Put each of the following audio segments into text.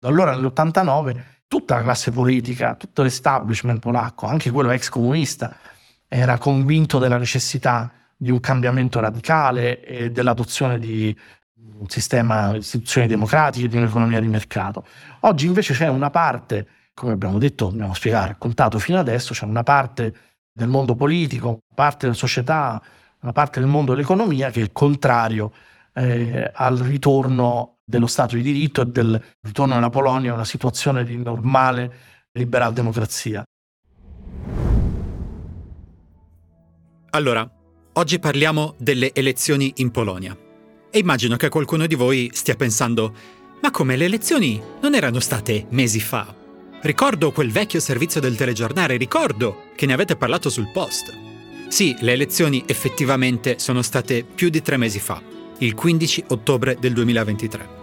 Da allora nell'89 tutta la classe politica, tutto l'establishment polacco, anche quello ex comunista, era convinto della necessità di un cambiamento radicale e dell'adozione di un sistema di istituzioni democratiche, di un'economia di mercato. Oggi invece c'è una parte, come abbiamo detto, abbiamo spiegato, raccontato fino adesso, c'è una parte del mondo politico, una parte della società, una parte del mondo dell'economia che è il contrario al ritorno dello Stato di diritto e del ritorno alla Polonia a una situazione di normale liberal democrazia. Allora, oggi parliamo delle elezioni in Polonia. E immagino che qualcuno di voi stia pensando: ma come, le elezioni non erano state mesi fa? Ricordo quel vecchio servizio del telegiornale, ricordo che ne avete parlato sul Post. Sì, le elezioni effettivamente sono state più di 3 mesi fa, il 15 ottobre del 2023.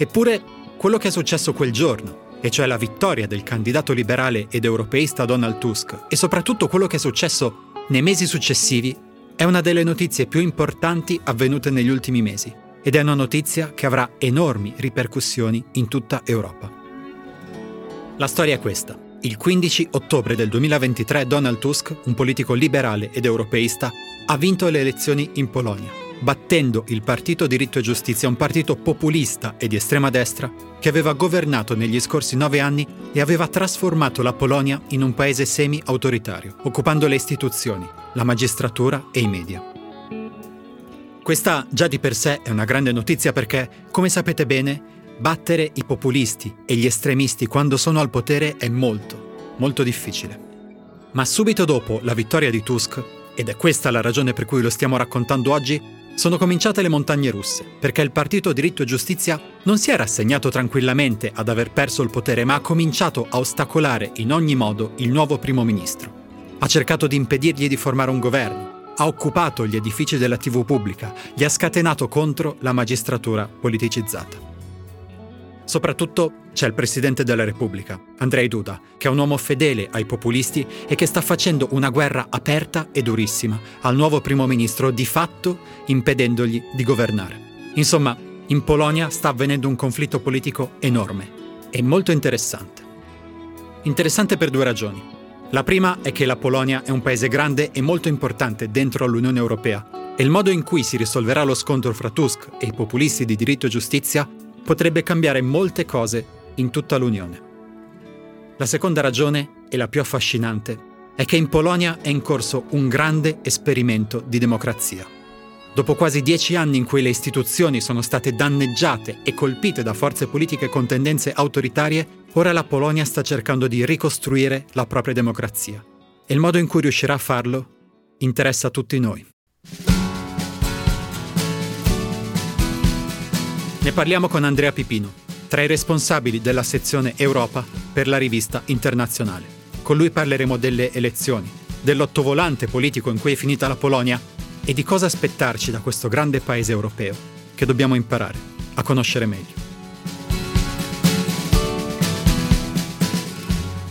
Eppure, quello che è successo quel giorno, e cioè la vittoria del candidato liberale ed europeista Donald Tusk, e soprattutto quello che è successo nei mesi successivi, è una delle notizie più importanti avvenute negli ultimi mesi, ed è una notizia che avrà enormi ripercussioni in tutta Europa. La storia è questa. Il 15 ottobre del 2023 Donald Tusk, un politico liberale ed europeista, ha vinto le elezioni in Polonia, battendo il Partito Diritto e Giustizia, un partito populista e di estrema destra che aveva governato negli scorsi 9 anni e aveva trasformato la Polonia in un paese semi-autoritario, occupando le istituzioni, la magistratura e i media. Questa già di per sé è una grande notizia perché, come sapete bene, battere i populisti e gli estremisti quando sono al potere è molto, molto difficile. Ma subito dopo la vittoria di Tusk, ed è questa la ragione per cui lo stiamo raccontando oggi, sono cominciate le montagne russe, perché il Partito Diritto e Giustizia non si era rassegnato tranquillamente ad aver perso il potere, ma ha cominciato a ostacolare in ogni modo il nuovo primo ministro. Ha cercato di impedirgli di formare un governo, ha occupato gli edifici della TV pubblica, li ha scatenato contro la magistratura politicizzata. Soprattutto c'è il presidente della Repubblica, Andrzej Duda, che è un uomo fedele ai populisti e che sta facendo una guerra aperta e durissima al nuovo primo ministro, di fatto impedendogli di governare. Insomma, in Polonia sta avvenendo un conflitto politico enorme e molto interessante. Interessante per 2 ragioni. La prima è che la Polonia è un paese grande e molto importante dentro l'Unione Europea e il modo in cui si risolverà lo scontro fra Tusk e i populisti di Diritto e Giustizia potrebbe cambiare molte cose in tutta l'Unione. La seconda ragione, e la più affascinante, è che in Polonia è in corso un grande esperimento di democrazia. Dopo quasi 10 anni in cui le istituzioni sono state danneggiate e colpite da forze politiche con tendenze autoritarie, ora la Polonia sta cercando di ricostruire la propria democrazia. E il modo in cui riuscirà a farlo interessa a tutti noi. Ne parliamo con Andrea Pipino, tra i responsabili della sezione Europa per la rivista Internazionale. Con lui parleremo delle elezioni, dell'ottovolante politico in cui è finita la Polonia e di cosa aspettarci da questo grande paese europeo che dobbiamo imparare a conoscere meglio.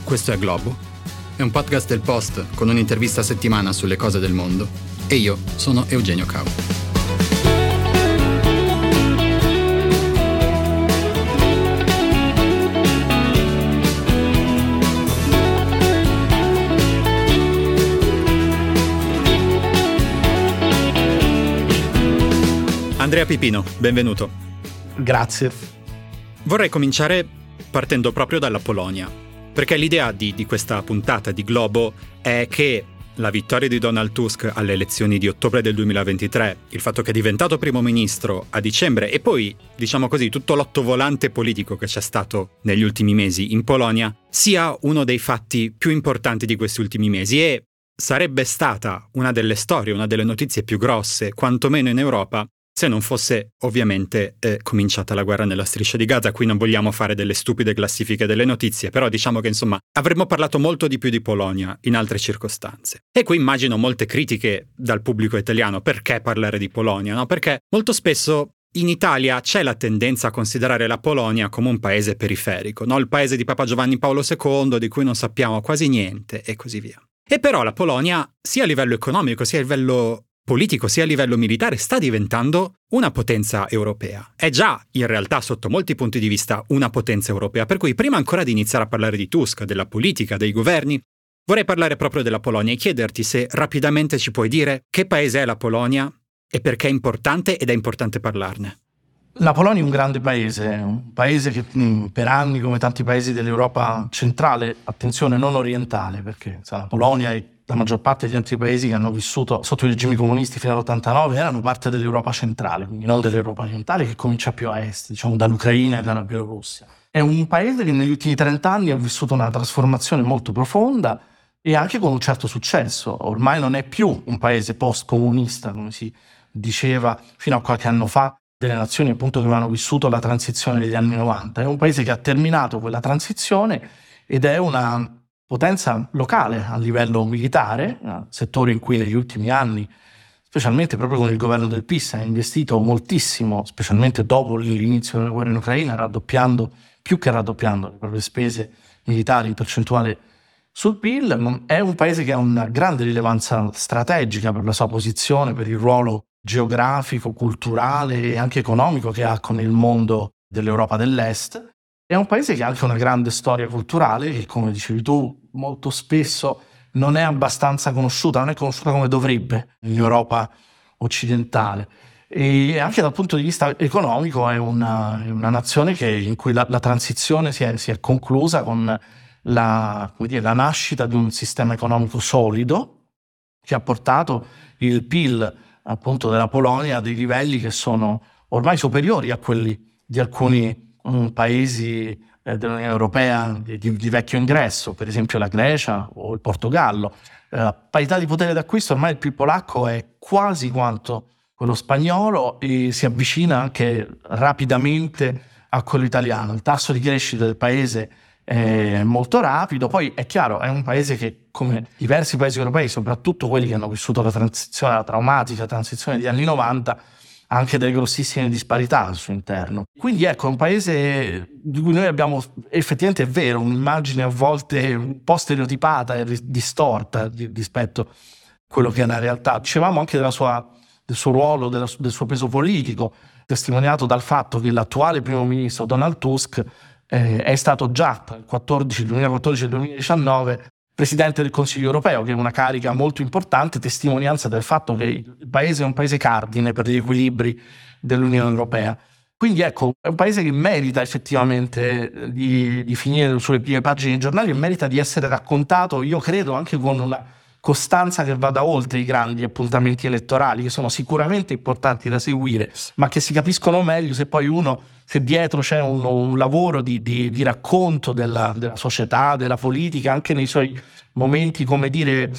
Questo è Globo, è un podcast del Post con un'intervista a settimana sulle cose del mondo e io sono Eugenio Cau. Andrea Pipino, benvenuto. Grazie. Vorrei cominciare partendo proprio dalla Polonia, perché l'idea di questa puntata di Globo è che la vittoria di Donald Tusk alle elezioni di ottobre del 2023, il fatto che è diventato primo ministro a dicembre e poi, diciamo così, tutto l'ottovolante politico che c'è stato negli ultimi mesi in Polonia, sia uno dei fatti più importanti di questi ultimi mesi e sarebbe stata una delle storie, una delle notizie più grosse, quantomeno in Europa, se non fosse ovviamente cominciata la guerra nella striscia di Gaza. Qui non vogliamo fare delle stupide classifiche delle notizie, però diciamo che insomma avremmo parlato molto di più di Polonia in altre circostanze. E qui immagino molte critiche dal pubblico italiano. Perché parlare di Polonia? No? Perché molto spesso in Italia c'è la tendenza a considerare la Polonia come un paese periferico, no? Il paese di Papa Giovanni Paolo II, di cui non sappiamo quasi niente e così via. E però la Polonia, sia a livello economico sia a livello politico sia a livello militare sta diventando una potenza europea. È già, in realtà, sotto molti punti di vista, una potenza europea, per cui prima ancora di iniziare a parlare di Tusk, della politica, dei governi, vorrei parlare proprio della Polonia e chiederti se rapidamente ci puoi dire che paese è la Polonia e perché è importante ed è importante parlarne. La Polonia è un paese che per anni, come tanti paesi dell'Europa centrale, attenzione, non orientale, perché sa, la Polonia e la maggior parte degli altri paesi che hanno vissuto sotto i regimi comunisti fino all'89 erano parte dell'Europa centrale, quindi non dell'Europa orientale che comincia più a est, diciamo dall'Ucraina e dalla Bielorussia. È un paese che negli ultimi 30 anni ha vissuto una trasformazione molto profonda e anche con un certo successo. Ormai non è più un paese post-comunista, come si diceva fino a qualche anno fa, delle nazioni appunto che avevano vissuto la transizione degli anni 90. È un paese che ha terminato quella transizione ed è una potenza locale a livello militare, settore in cui negli ultimi anni, specialmente proprio con il governo del PiS, ha investito moltissimo, specialmente dopo l'inizio della guerra in Ucraina, più che raddoppiando le proprie spese militari in percentuale sul PIL. È un paese che ha una grande rilevanza strategica per la sua posizione, per il ruolo geografico, culturale e anche economico che ha con il mondo dell'Europa dell'Est. È un paese che ha anche una grande storia culturale che, come dicevi tu, molto spesso non è abbastanza conosciuta, non è conosciuta come dovrebbe in Europa occidentale. E anche dal punto di vista economico è una nazione in cui la transizione si è conclusa con la nascita di un sistema economico solido che ha portato il PIL appunto della Polonia a dei livelli che sono ormai superiori a quelli di alcuni paesi dell'Unione Europea di vecchio ingresso, per esempio la Grecia o il Portogallo. Parità di potere d'acquisto, ormai il PIL polacco è quasi quanto quello spagnolo e si avvicina anche rapidamente a quello italiano. Il tasso di crescita del paese è molto rapido, poi è chiaro, è un paese che, come diversi paesi europei, soprattutto quelli che hanno vissuto la traumatica transizione degli anni 90, ha anche delle grossissime disparità al suo interno. Quindi ecco, è un paese di cui noi abbiamo, effettivamente è vero, un'immagine a volte un po' stereotipata e distorta rispetto a quello che è la realtà. Dicevamo anche del suo ruolo, del suo peso politico, testimoniato dal fatto che l'attuale primo ministro Donald Tusk è stato già tra il 2014 e il 2019 presidente del Consiglio europeo, che è una carica molto importante, testimonianza del fatto che il paese è un paese cardine per gli equilibri dell'Unione Europea. Quindi ecco, è un paese che merita effettivamente di finire sulle prime pagine dei giornali e merita di essere raccontato, io credo, anche con una costanza che vada oltre i grandi appuntamenti elettorali, che sono sicuramente importanti da seguire, ma che si capiscono meglio se dietro c'è un lavoro di racconto della società, della politica, anche nei suoi momenti, come dire,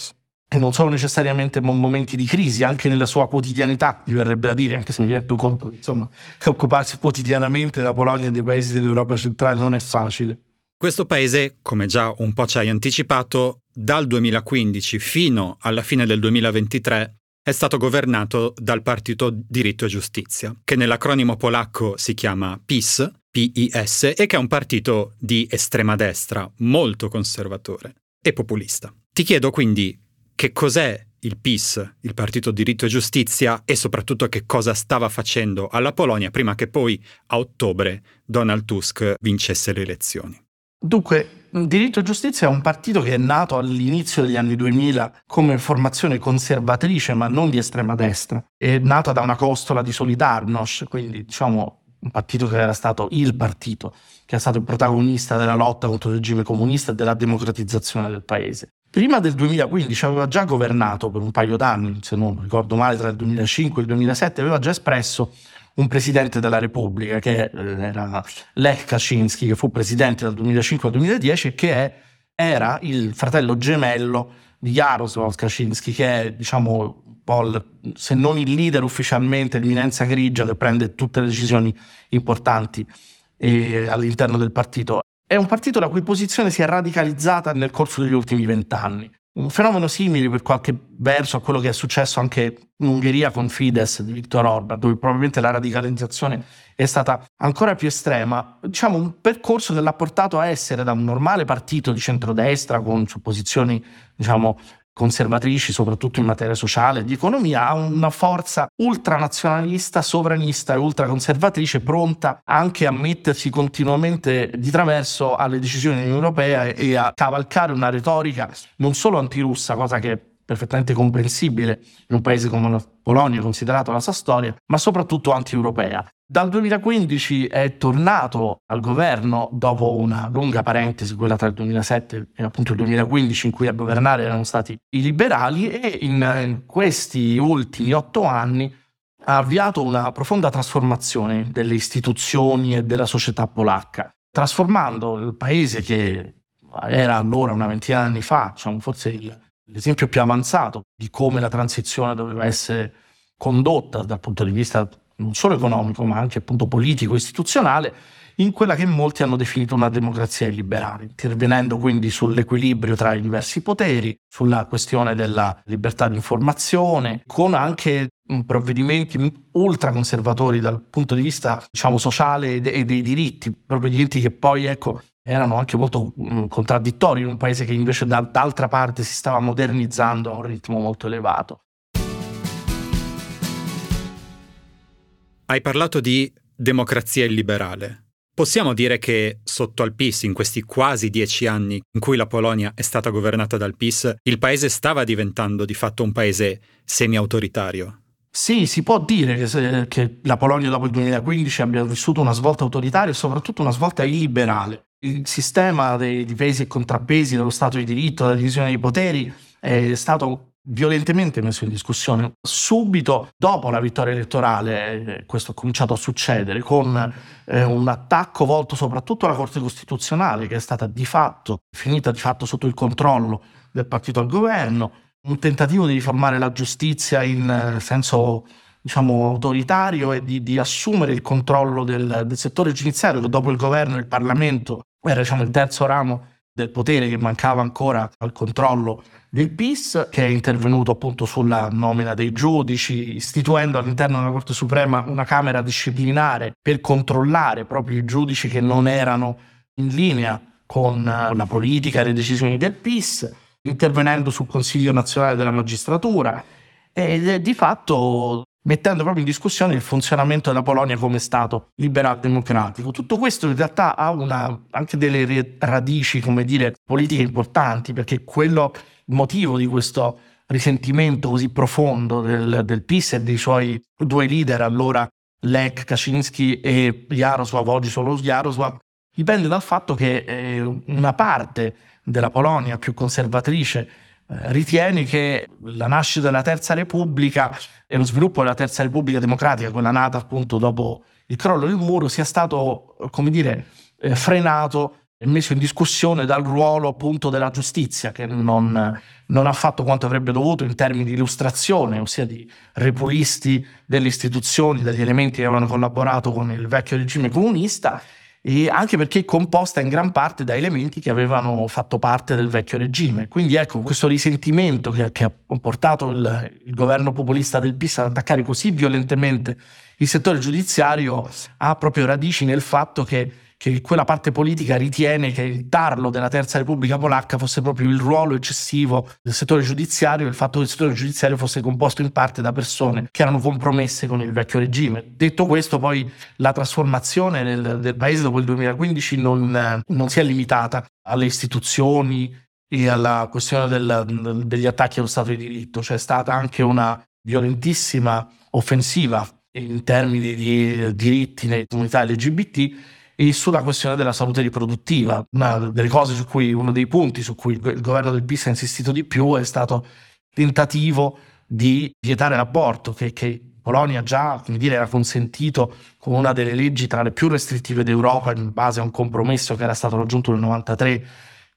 che non sono necessariamente momenti di crisi, anche nella sua quotidianità, mi verrebbe da dire, anche se mi rendo conto che occuparsi quotidianamente della Polonia e dei paesi dell'Europa centrale non è facile. Questo paese, come già un po' ci hai anticipato, dal 2015 fino alla fine del 2023, è stato governato dal Partito Diritto e Giustizia, che nell'acronimo polacco si chiama PiS, PIS, e che è un partito di estrema destra, molto conservatore e populista. Ti chiedo quindi che cos'è il PiS, il Partito Diritto e Giustizia, e soprattutto che cosa stava facendo alla Polonia prima che poi a ottobre Donald Tusk vincesse le elezioni. Dunque, Diritto e Giustizia è un partito che è nato all'inizio degli anni 2000 come formazione conservatrice, ma non di estrema destra. È nata da una costola di Solidarność, quindi diciamo un partito che era stato il partito, che è stato il protagonista della lotta contro il regime comunista e della democratizzazione del paese. Prima del 2015 aveva già governato per un paio d'anni, se non ricordo male, tra il 2005 e il 2007, aveva già espresso un presidente della Repubblica, che era Lech Kaczyński, che fu presidente dal 2005 al 2010 e che era il fratello gemello di Jarosław Kaczyński, che è, diciamo, un po' se non il leader ufficialmente, l'eminenza grigia che prende tutte le decisioni importanti all'interno del partito. È un partito la cui posizione si è radicalizzata nel corso degli ultimi 20 anni. Un fenomeno simile per qualche verso a quello che è successo anche in Ungheria con Fidesz di Viktor Orbán, dove probabilmente la radicalizzazione è stata ancora più estrema. Diciamo un percorso che l'ha portato a essere da un normale partito di centrodestra con posizioni, diciamo, conservatrici, soprattutto in materia sociale e di economia, ha una forza ultranazionalista, sovranista e ultraconservatrice, pronta anche a mettersi continuamente di traverso alle decisioni europee e a cavalcare una retorica non solo antirussa, cosa che è perfettamente comprensibile in un paese come la Polonia, considerato la sua storia, ma soprattutto anti-europea. Dal 2015 è tornato al governo dopo una lunga parentesi, quella tra il 2007 e appunto il 2015, in cui a governare erano stati i liberali, e in questi ultimi 8 anni ha avviato una profonda trasformazione delle istituzioni e della società polacca, trasformando il paese che era allora, una ventina di anni fa, diciamo forse l'esempio più avanzato di come la transizione doveva essere condotta dal punto di vista non solo economico, ma anche appunto politico, istituzionale, in quella che molti hanno definito una democrazia liberale, intervenendo quindi sull'equilibrio tra i diversi poteri, sulla questione della libertà di informazione, con anche provvedimenti ultraconservatori dal punto di vista, diciamo, sociale e dei diritti, provvedimenti che poi, ecco, erano anche molto contraddittori in un paese che invece d'altra parte si stava modernizzando a un ritmo molto elevato. Hai parlato di democrazia illiberale. Possiamo dire che sotto al PiS, in questi quasi 10 anni in cui la Polonia è stata governata dal PiS, il paese stava diventando di fatto un paese semi-autoritario? Sì, si può dire che la Polonia dopo il 2015 abbia vissuto una svolta autoritaria e soprattutto una svolta illiberale. Il sistema dei pesi e contrappesi dello Stato di diritto, della divisione dei poteri, è stato violentemente messo in discussione. Subito dopo la vittoria elettorale questo è cominciato a succedere, con un attacco volto soprattutto alla Corte Costituzionale, che è stata finita di fatto sotto il controllo del partito al governo, un tentativo di riformare la giustizia in senso, diciamo, autoritario e di assumere il controllo del settore giudiziario, che dopo il governo e il Parlamento era, diciamo, il terzo ramo del potere che mancava ancora al controllo del PiS, che è intervenuto appunto sulla nomina dei giudici, istituendo all'interno della Corte Suprema una Camera disciplinare per controllare proprio i giudici che non erano in linea con la politica e le decisioni del PiS, intervenendo sul Consiglio Nazionale della Magistratura e di fatto mettendo proprio in discussione il funzionamento della Polonia come Stato liberal-democratico. Tutto questo in realtà ha anche delle radici, come dire, politiche importanti, perché il motivo di questo risentimento così profondo del PiS e dei suoi 2 leader, allora Lech Kaczyński e Jarosław, oggi solo Jarosław, dipende dal fatto che una parte della Polonia più conservatrice ritiene che la nascita della Terza Repubblica e lo sviluppo della Terza Repubblica Democratica, quella nata appunto dopo il crollo del muro, sia stato, come dire, frenato e messo in discussione dal ruolo appunto della giustizia, che non ha fatto quanto avrebbe dovuto in termini di illustrazione, ossia di repulisti delle istituzioni, degli elementi che avevano collaborato con il vecchio regime comunista, e anche perché composta in gran parte da elementi che avevano fatto parte del vecchio regime. Quindi ecco, questo risentimento che ha portato il governo populista del PiS ad attaccare così violentemente il settore giudiziario ha proprio radici nel fatto che quella parte politica ritiene che il tarlo della Terza Repubblica polacca fosse proprio il ruolo eccessivo del settore giudiziario e il fatto che il settore giudiziario fosse composto in parte da persone che erano compromesse con il vecchio regime. Detto questo, poi la trasformazione del paese dopo il 2015 non si è limitata alle istituzioni e alla questione degli attacchi allo Stato di diritto. C'è stata anche una violentissima offensiva in termini di diritti nelle comunità LGBT e sulla questione della salute riproduttiva. Una delle cose uno dei punti su cui il governo del PiS ha insistito di più è stato il tentativo di vietare l'aborto, che Polonia già, come dire, era consentito con una delle leggi tra le più restrittive d'Europa, in base a un compromesso che era stato raggiunto nel 1993,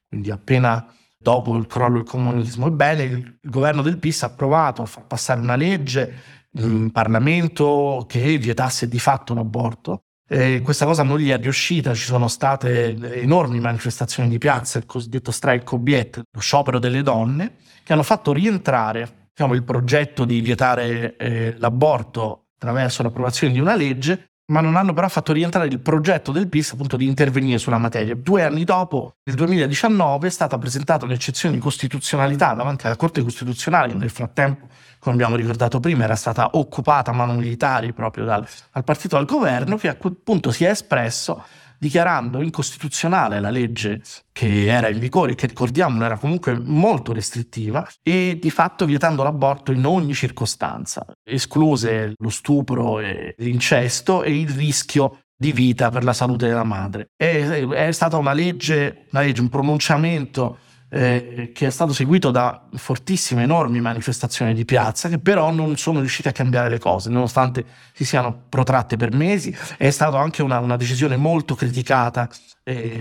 quindi appena dopo il crollo del comunismo. Ebbene, il governo del PiS ha provato a far passare una legge in Parlamento che vietasse di fatto l'aborto. Questa cosa non gli è riuscita, ci sono state enormi manifestazioni di piazza, il cosiddetto strike kobiet, lo sciopero delle donne, che hanno fatto rientrare, diciamo, il progetto di vietare l'aborto attraverso l'approvazione di una legge, ma non hanno però fatto rientrare il progetto del PiS appunto di intervenire sulla materia. 2 anni dopo, nel 2019, è stata presentata un'eccezione di costituzionalità davanti alla Corte Costituzionale, che nel frattempo, come abbiamo ricordato prima, era stata occupata a mano militari proprio dal partito al governo, che a quel punto si è espresso dichiarando incostituzionale la legge che era in vigore, che ricordiamo era comunque molto restrittiva, e di fatto vietando l'aborto in ogni circostanza, escluse lo stupro e l'incesto e il rischio di vita per la salute della madre. È stata una legge, un pronunciamento che è stato seguito da fortissime, enormi manifestazioni di piazza, che però non sono riuscite a cambiare le cose, nonostante si siano protratte per mesi. È stata anche una decisione molto criticata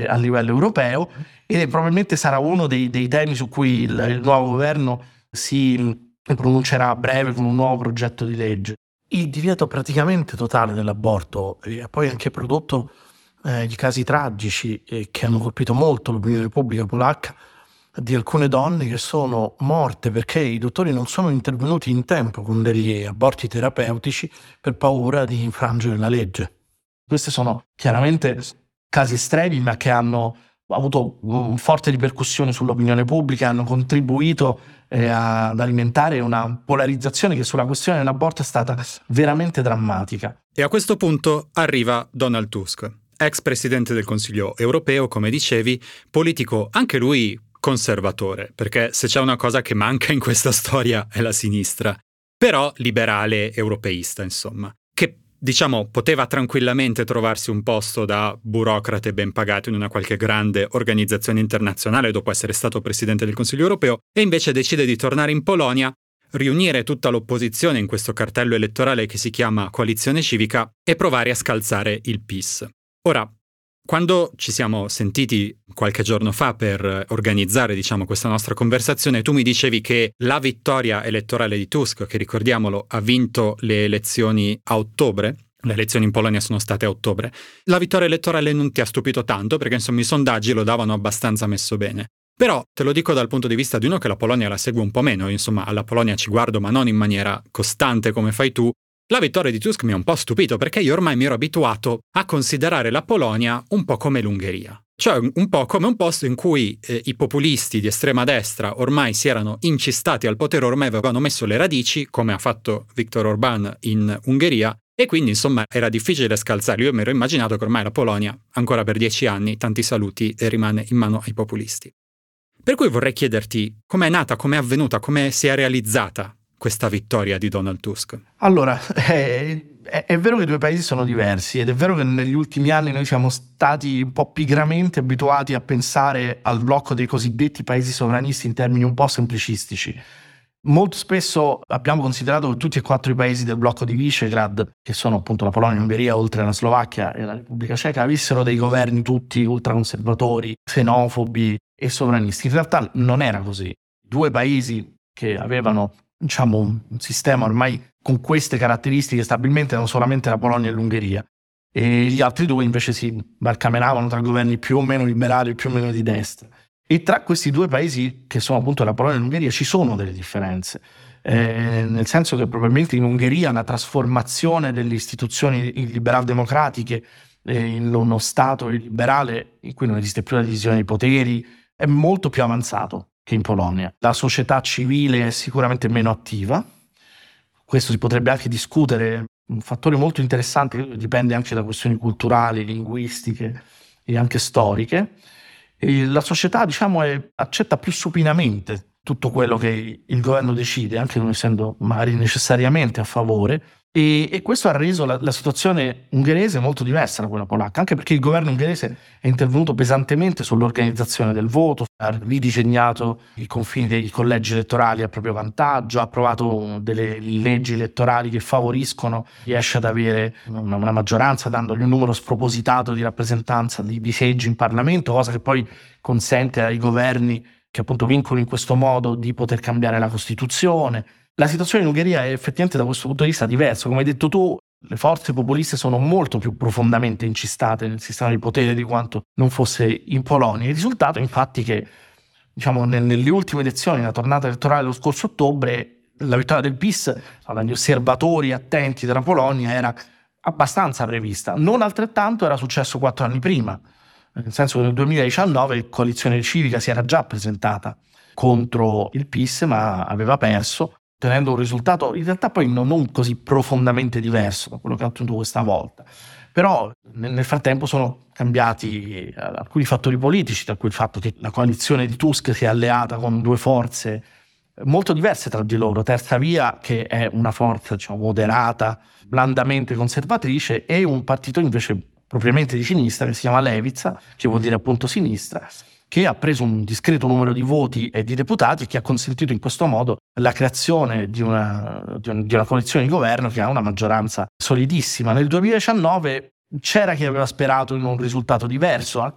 a livello europeo, e probabilmente sarà uno dei temi su cui il nuovo governo si pronuncerà a breve con un nuovo progetto di legge. Il divieto praticamente totale dell'aborto ha poi anche prodotto gli casi tragici che hanno colpito molto l'opinione pubblica polacca, di alcune donne che sono morte perché i dottori non sono intervenuti in tempo con degli aborti terapeutici per paura di infrangere la legge. Questi sono chiaramente casi estremi, ma che hanno avuto forte ripercussione sull'opinione pubblica, hanno contribuito ad alimentare una polarizzazione che sulla questione dell'aborto è stata veramente drammatica. E a questo punto arriva Donald Tusk, ex presidente del Consiglio europeo, come dicevi, politico anche lui conservatore, perché se c'è una cosa che manca in questa storia è la sinistra, però liberale europeista, insomma, che diciamo poteva tranquillamente trovarsi un posto da burocrate ben pagato in una qualche grande organizzazione internazionale dopo essere stato presidente del Consiglio europeo, e invece decide di tornare in Polonia, riunire tutta l'opposizione in questo cartello elettorale che si chiama Coalizione Civica e provare a scalzare il PiS. Ora, quando ci siamo sentiti qualche giorno fa per organizzare, diciamo, questa nostra conversazione, tu mi dicevi che la vittoria elettorale di Tusk, che ricordiamolo, ha vinto le elezioni a ottobre, le elezioni in Polonia sono state a ottobre, la vittoria elettorale non ti ha stupito tanto perché insomma i sondaggi lo davano abbastanza messo bene. Però te lo dico dal punto di vista di uno che la Polonia la segue un po' meno, insomma alla Polonia ci guardo ma non in maniera costante come fai tu. La vittoria di Tusk mi ha un po' stupito perché io ormai mi ero abituato a considerare la Polonia un po' come l'Ungheria, cioè un po' come un posto in cui i populisti di estrema destra ormai si erano incistati al potere, ormai avevano messo le radici, come ha fatto Viktor Orbán in Ungheria, e quindi insomma era difficile scalzarli. Io mi ero immaginato che ormai la Polonia, ancora per 10 anni, tanti saluti, e rimane in mano ai populisti. Per cui vorrei chiederti com'è nata, com'è avvenuta, come si è realizzata questa vittoria di Donald Tusk? Allora, è vero che i due paesi sono diversi, ed è vero che negli ultimi anni noi siamo stati un po' pigramente abituati a pensare al blocco dei cosiddetti paesi sovranisti in termini un po' semplicistici. Molto spesso abbiamo considerato che tutti e 4 i paesi del blocco di Visegrad, che sono appunto la Polonia, l'Ungheria, oltre alla Slovacchia e la Repubblica Ceca, avessero dei governi tutti ultraconservatori, xenofobi e sovranisti. In realtà non era così. 2 paesi che avevano, diciamo, un sistema ormai con queste caratteristiche stabilmente erano solamente la Polonia e l'Ungheria, e gli altri 2 invece si barcamenavano tra governi più o meno liberali, più o meno di destra. E tra questi 2 paesi, che sono appunto la Polonia e l'Ungheria, ci sono delle differenze, nel senso che probabilmente in Ungheria una trasformazione delle istituzioni liberal-democratiche in uno Stato liberale in cui non esiste più la divisione dei poteri è molto più avanzato che in Polonia. La società civile è sicuramente meno attiva, questo si potrebbe anche discutere, un fattore molto interessante che dipende anche da questioni culturali, linguistiche e anche storiche. E la società, diciamo, accetta più supinamente tutto quello che il governo decide, anche non essendo magari necessariamente a favore, e questo ha reso la situazione ungherese molto diversa da quella polacca, anche perché il governo ungherese è intervenuto pesantemente sull'organizzazione del voto, ha ridisegnato i confini dei collegi elettorali a proprio vantaggio, ha approvato delle leggi elettorali che favoriscono, riesce ad avere una maggioranza dandogli un numero spropositato di rappresentanza di seggi in Parlamento, cosa che poi consente ai governi che appunto vincono in questo modo di poter cambiare la Costituzione. La situazione in Ungheria è effettivamente da questo punto di vista diversa. Come hai detto tu, le forze populiste sono molto più profondamente incistate nel sistema di potere di quanto non fosse in Polonia. Il risultato infatti che, diciamo, nelle ultime elezioni, nella tornata elettorale dello scorso ottobre, la vittoria del PiS, dagli osservatori attenti della Polonia, era abbastanza prevista. Non altrettanto era successo 4 anni prima, nel senso che nel 2019 la coalizione civica si era già presentata contro il PiS, ma aveva perso, ottenendo un risultato in realtà poi non così profondamente diverso da quello che ha ottenuto questa volta. Però nel frattempo sono cambiati alcuni fattori politici, tra cui il fatto che la coalizione di Tusk si è alleata con 2 forze molto diverse tra di loro, Terza Via, che è una forza moderata, blandamente conservatrice, e un partito invece propriamente di sinistra che si chiama Lewica, che vuol dire appunto sinistra, che ha preso un discreto numero di voti e di deputati e che ha consentito in questo modo la creazione di una coalizione di governo che ha una maggioranza solidissima. Nel 2019 c'era chi aveva sperato in un risultato diverso,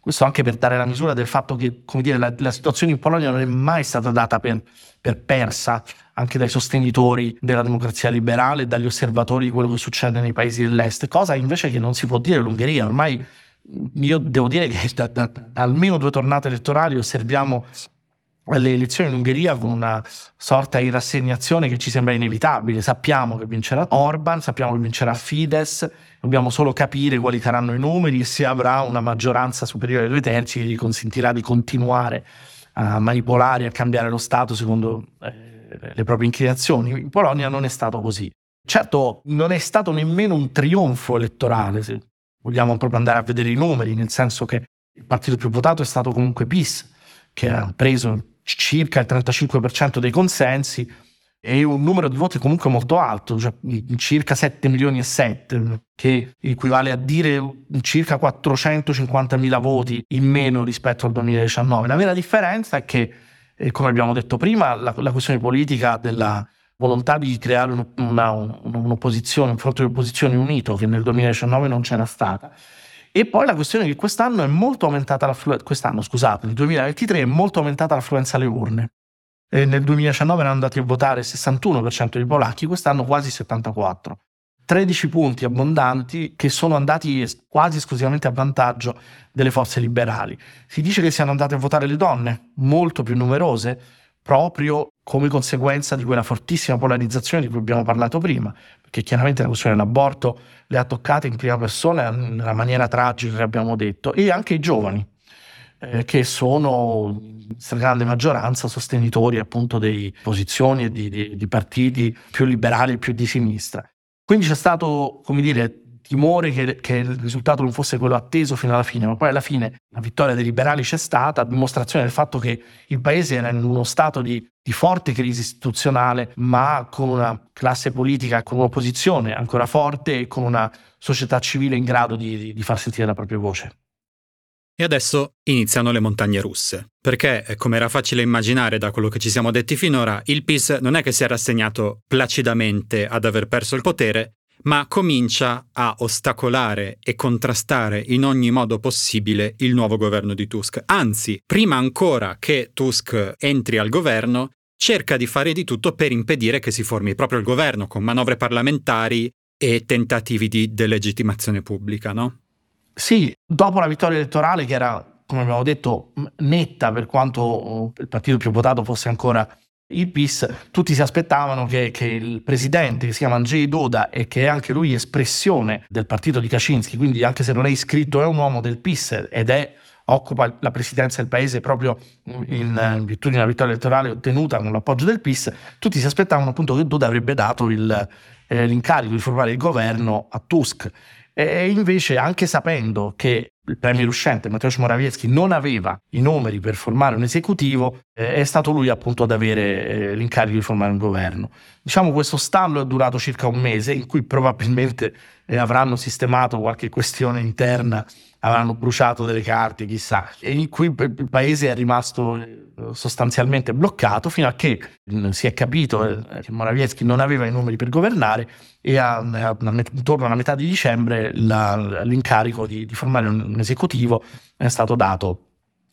questo anche per dare la misura del fatto che, come dire, la situazione in Polonia non è mai stata data per persa anche dai sostenitori della democrazia liberale e dagli osservatori di quello che succede nei paesi dell'est, cosa invece che non si può dire l'Ungheria. Ormai io devo dire che da almeno 2 tornate elettorali osserviamo le elezioni in Ungheria con una sorta di rassegnazione che ci sembra inevitabile. Sappiamo che vincerà Orbán, sappiamo che vincerà Fidesz, dobbiamo solo capire quali saranno i numeri e se avrà una maggioranza superiore ai 2/3 che gli consentirà di continuare a manipolare e a cambiare lo Stato secondo le proprie inclinazioni. In Polonia non è stato così. Certo, non è stato nemmeno un trionfo elettorale, se vogliamo proprio andare a vedere i numeri, nel senso che il partito più votato è stato comunque PiS, che ha preso circa il 35% dei consensi e un numero di voti comunque molto alto, cioè circa 7,7 milioni, che equivale a dire circa 450.000 voti in meno rispetto al 2019. La vera differenza è che, come abbiamo detto prima, la questione politica della volontà di creare un'opposizione, un fronte di opposizione unito, che nel 2019 non c'era stata. E poi la questione è che quest'anno è molto aumentata nel 2023 è molto aumentata l'affluenza alle urne. E nel 2019 erano andati a votare il 61% dei polacchi, quest'anno quasi il 74%. 13 punti abbondanti che sono andati quasi esclusivamente a vantaggio delle forze liberali. Si dice che siano andate a votare le donne, molto più numerose, proprio come conseguenza di quella fortissima polarizzazione di cui abbiamo parlato prima, perché chiaramente la questione dell'aborto le ha toccate in prima persona nella maniera tragica che abbiamo detto, e anche i giovani, che sono in stragrande maggioranza sostenitori appunto dei posizioni e di partiti più liberali e più di sinistra. Quindi c'è stato, come dire, timore che il risultato non fosse quello atteso fino alla fine, ma poi alla fine la vittoria dei liberali c'è stata, a dimostrazione del fatto che il paese era in uno stato di forte crisi istituzionale, ma con una classe politica, con un'opposizione ancora forte e con una società civile in grado di far sentire la propria voce. E adesso iniziano le montagne russe, perché, come era facile immaginare da quello che ci siamo detti finora, il PiS non è che si è rassegnato placidamente ad aver perso il potere, ma comincia a ostacolare e contrastare in ogni modo possibile il nuovo governo di Tusk. Anzi, prima ancora che Tusk entri al governo, cerca di fare di tutto per impedire che si formi proprio il governo, con manovre parlamentari e tentativi di delegittimazione pubblica, no? Sì, dopo la vittoria elettorale, che era, come abbiamo detto, netta, per quanto il partito più votato fosse ancora il PiS, tutti si aspettavano che il presidente, che si chiama Andrzej Duda e che è anche lui espressione del partito di Kaczyński, quindi anche se non è iscritto è un uomo del PiS ed occupa la presidenza del paese proprio in virtù di una vittoria elettorale ottenuta con l'appoggio del PiS, tutti si aspettavano appunto che Duda avrebbe dato l'incarico di formare il governo a Tusk. E invece, anche sapendo che il premier uscente Mateusz Morawiecki non aveva i numeri per formare un esecutivo, è stato lui appunto ad avere l'incarico di formare un governo. Diciamo, questo stallo è durato circa un mese, in cui probabilmente avranno sistemato qualche questione interna, avranno bruciato delle carte, chissà, e in cui il paese è rimasto sostanzialmente bloccato fino a che si è capito che Morawiecki non aveva i numeri per governare e intorno alla metà di dicembre l'incarico di formare un esecutivo è stato dato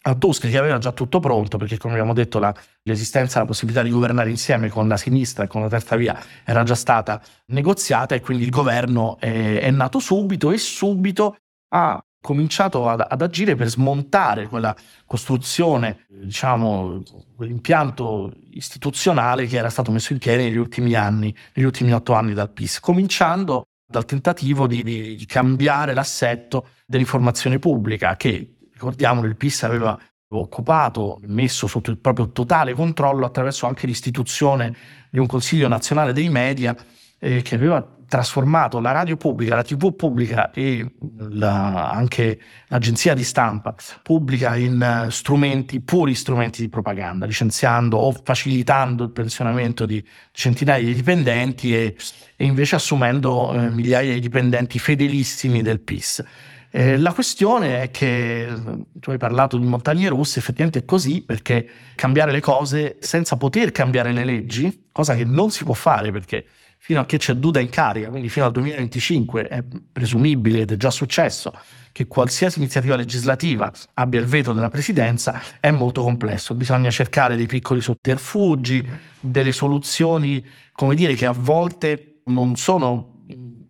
a Tusk, che aveva già tutto pronto, perché come abbiamo detto l'esistenza, la possibilità di governare insieme con la sinistra e con la Terza Via era già stata negoziata, e quindi il governo è nato subito e subito ha cominciato ad agire per smontare quella costruzione, diciamo, quell'impianto istituzionale che era stato messo in piedi negli ultimi 8 anni dal PiS, cominciando dal tentativo di cambiare l'assetto dell'informazione pubblica che, ricordiamolo, il PiS aveva occupato, messo sotto il proprio totale controllo attraverso anche l'istituzione di un Consiglio nazionale dei media che aveva trasformato la radio pubblica, la TV pubblica e anche l'agenzia di stampa pubblica in strumenti, puri strumenti di propaganda, licenziando o facilitando il pensionamento di centinaia di dipendenti e invece assumendo migliaia di dipendenti fedelissimi del PiS. La questione è che tu hai parlato di montagne russe, effettivamente è così, perché cambiare le cose senza poter cambiare le leggi, cosa che non si può fare perché fino a che c'è Duda in carica, quindi fino al 2025 è presumibile, ed è già successo, che qualsiasi iniziativa legislativa abbia il veto della presidenza, è molto complesso. Bisogna cercare dei piccoli sotterfugi, delle soluzioni, come dire, che a volte non sono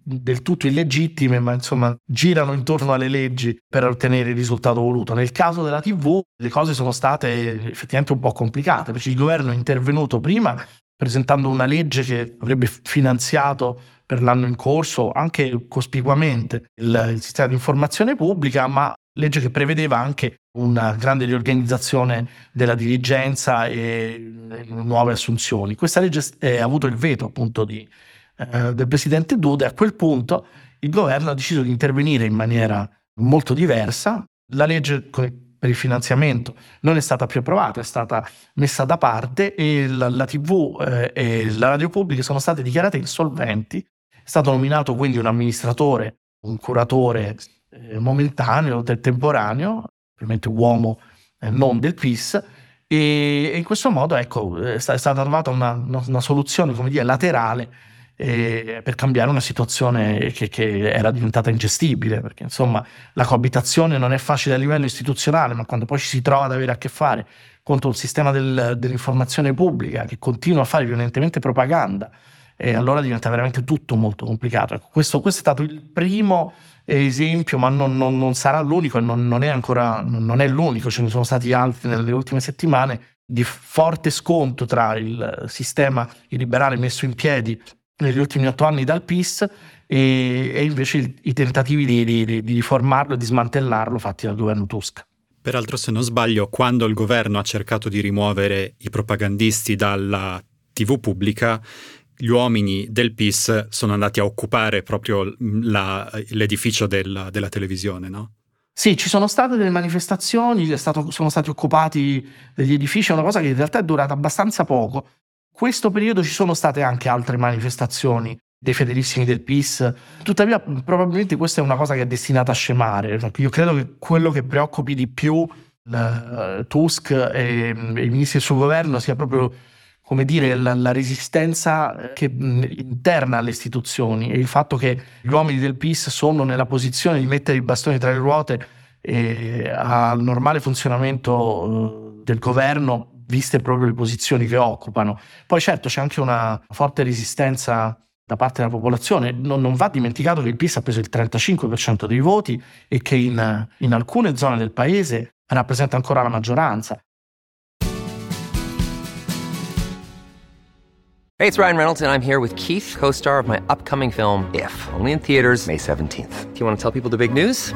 del tutto illegittime, ma insomma girano intorno alle leggi per ottenere il risultato voluto. Nel caso della TV le cose sono state effettivamente un po' complicate, perché il governo è intervenuto prima presentando una legge che avrebbe finanziato per l'anno in corso anche cospicuamente il sistema di informazione pubblica, ma legge che prevedeva anche una grande riorganizzazione della dirigenza e nuove assunzioni. Questa legge ha avuto il veto appunto del presidente Duda, e a quel punto il governo ha deciso di intervenire in maniera molto diversa. La legge per il finanziamento non è stata più approvata, è stata messa da parte e la TV e la radio pubblica sono state dichiarate insolventi. È stato nominato quindi un amministratore, un curatore momentaneo, temporaneo, ovviamente uomo non del PiS, e in questo modo è stata trovata una soluzione, come dire, laterale per cambiare una situazione che era diventata ingestibile, perché insomma la coabitazione non è facile a livello istituzionale, ma quando poi ci si trova ad avere a che fare contro un sistema dell'informazione pubblica che continua a fare violentemente propaganda, allora diventa veramente tutto molto complicato. Ecco, questo è stato il primo esempio, ma non sarà l'unico e non è l'unico, ce ne sono stati altri nelle ultime settimane di forte scontro tra il sistema illiberale messo in piedi negli ultimi 8 anni dal PiS e invece i tentativi di riformarlo e di smantellarlo fatti dal governo Tusk. Peraltro, se non sbaglio, quando il governo ha cercato di rimuovere i propagandisti dalla TV pubblica, gli uomini del PiS sono andati a occupare proprio l'edificio della televisione, no? Sì, ci sono state delle manifestazioni, sono stati occupati degli edifici, è una cosa che in realtà è durata abbastanza poco. Questo periodo ci sono state anche altre manifestazioni dei fedelissimi del PiS, tuttavia probabilmente questa è una cosa che è destinata a scemare. Io credo che quello che preoccupi di più Tusk e i ministri del suo governo sia proprio, come dire, la resistenza interna alle istituzioni e il fatto che gli uomini del PiS sono nella posizione di mettere i bastoni tra le ruote al normale funzionamento del governo, viste proprio le posizioni che occupano. Poi certo c'è anche una forte resistenza da parte della popolazione. Non va dimenticato che il PiS ha preso il 35% dei voti e che in alcune zone del paese rappresenta ancora la maggioranza. Hey, it's Ryan Reynolds and I'm here with Keith, co-star of my upcoming film, If, only in theaters May 17th. Do you want to tell people the big news?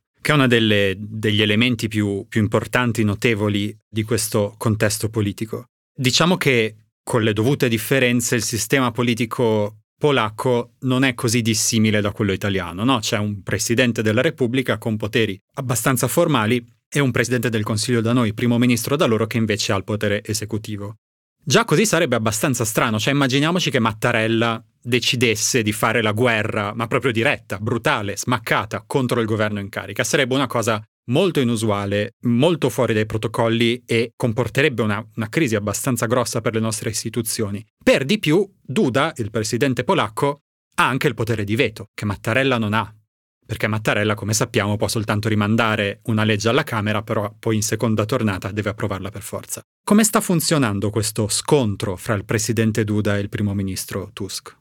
che è uno degli elementi più importanti, notevoli di questo contesto politico. Diciamo che, con le dovute differenze, il sistema politico polacco non è così dissimile da quello italiano, no? C'è un presidente della Repubblica con poteri abbastanza formali e un presidente del Consiglio da noi, primo ministro da loro, che invece ha il potere esecutivo. Già così sarebbe abbastanza strano, cioè immaginiamoci che Mattarella decidesse di fare la guerra, ma proprio diretta, brutale, smaccata, contro il governo in carica. Sarebbe una cosa molto inusuale, molto fuori dai protocolli e comporterebbe una crisi abbastanza grossa per le nostre istituzioni. Per di più, Duda, il presidente polacco, ha anche il potere di veto, che Mattarella non ha, perché Mattarella, come sappiamo, può soltanto rimandare una legge alla Camera, però poi in seconda tornata deve approvarla per forza. Come sta funzionando questo scontro fra il presidente Duda e il primo ministro Tusk?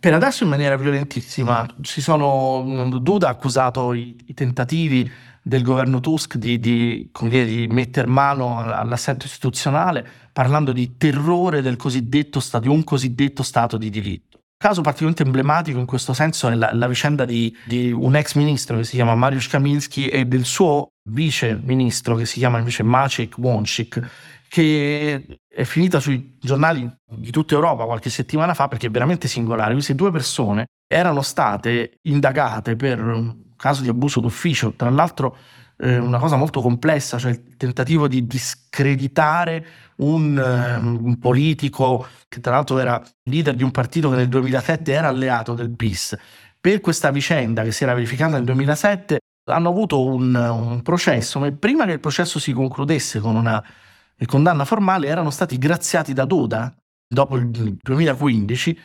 Per adesso in maniera violentissima. Duda ha accusato i tentativi del governo Tusk di metter mano all'assetto istituzionale, parlando di terrore del cosiddetto stato, di un cosiddetto stato di diritto. Un caso particolarmente emblematico in questo senso è la vicenda di un ex ministro che si chiama Mariusz Kamiński e del suo vice ministro che si chiama invece Maciej Wąsik, che è finita sui giornali di tutta Europa qualche settimana fa perché è veramente singolare. Queste due persone erano state indagate per un caso di abuso d'ufficio, tra l'altro una cosa molto complessa, cioè il tentativo di discreditare un politico che tra l'altro era leader di un partito che nel 2007 era alleato del PiS. Per questa vicenda che si era verificata nel 2007 hanno avuto un processo, ma prima che il processo si concludesse con una e condanna formale erano stati graziati da Duda dopo il 2015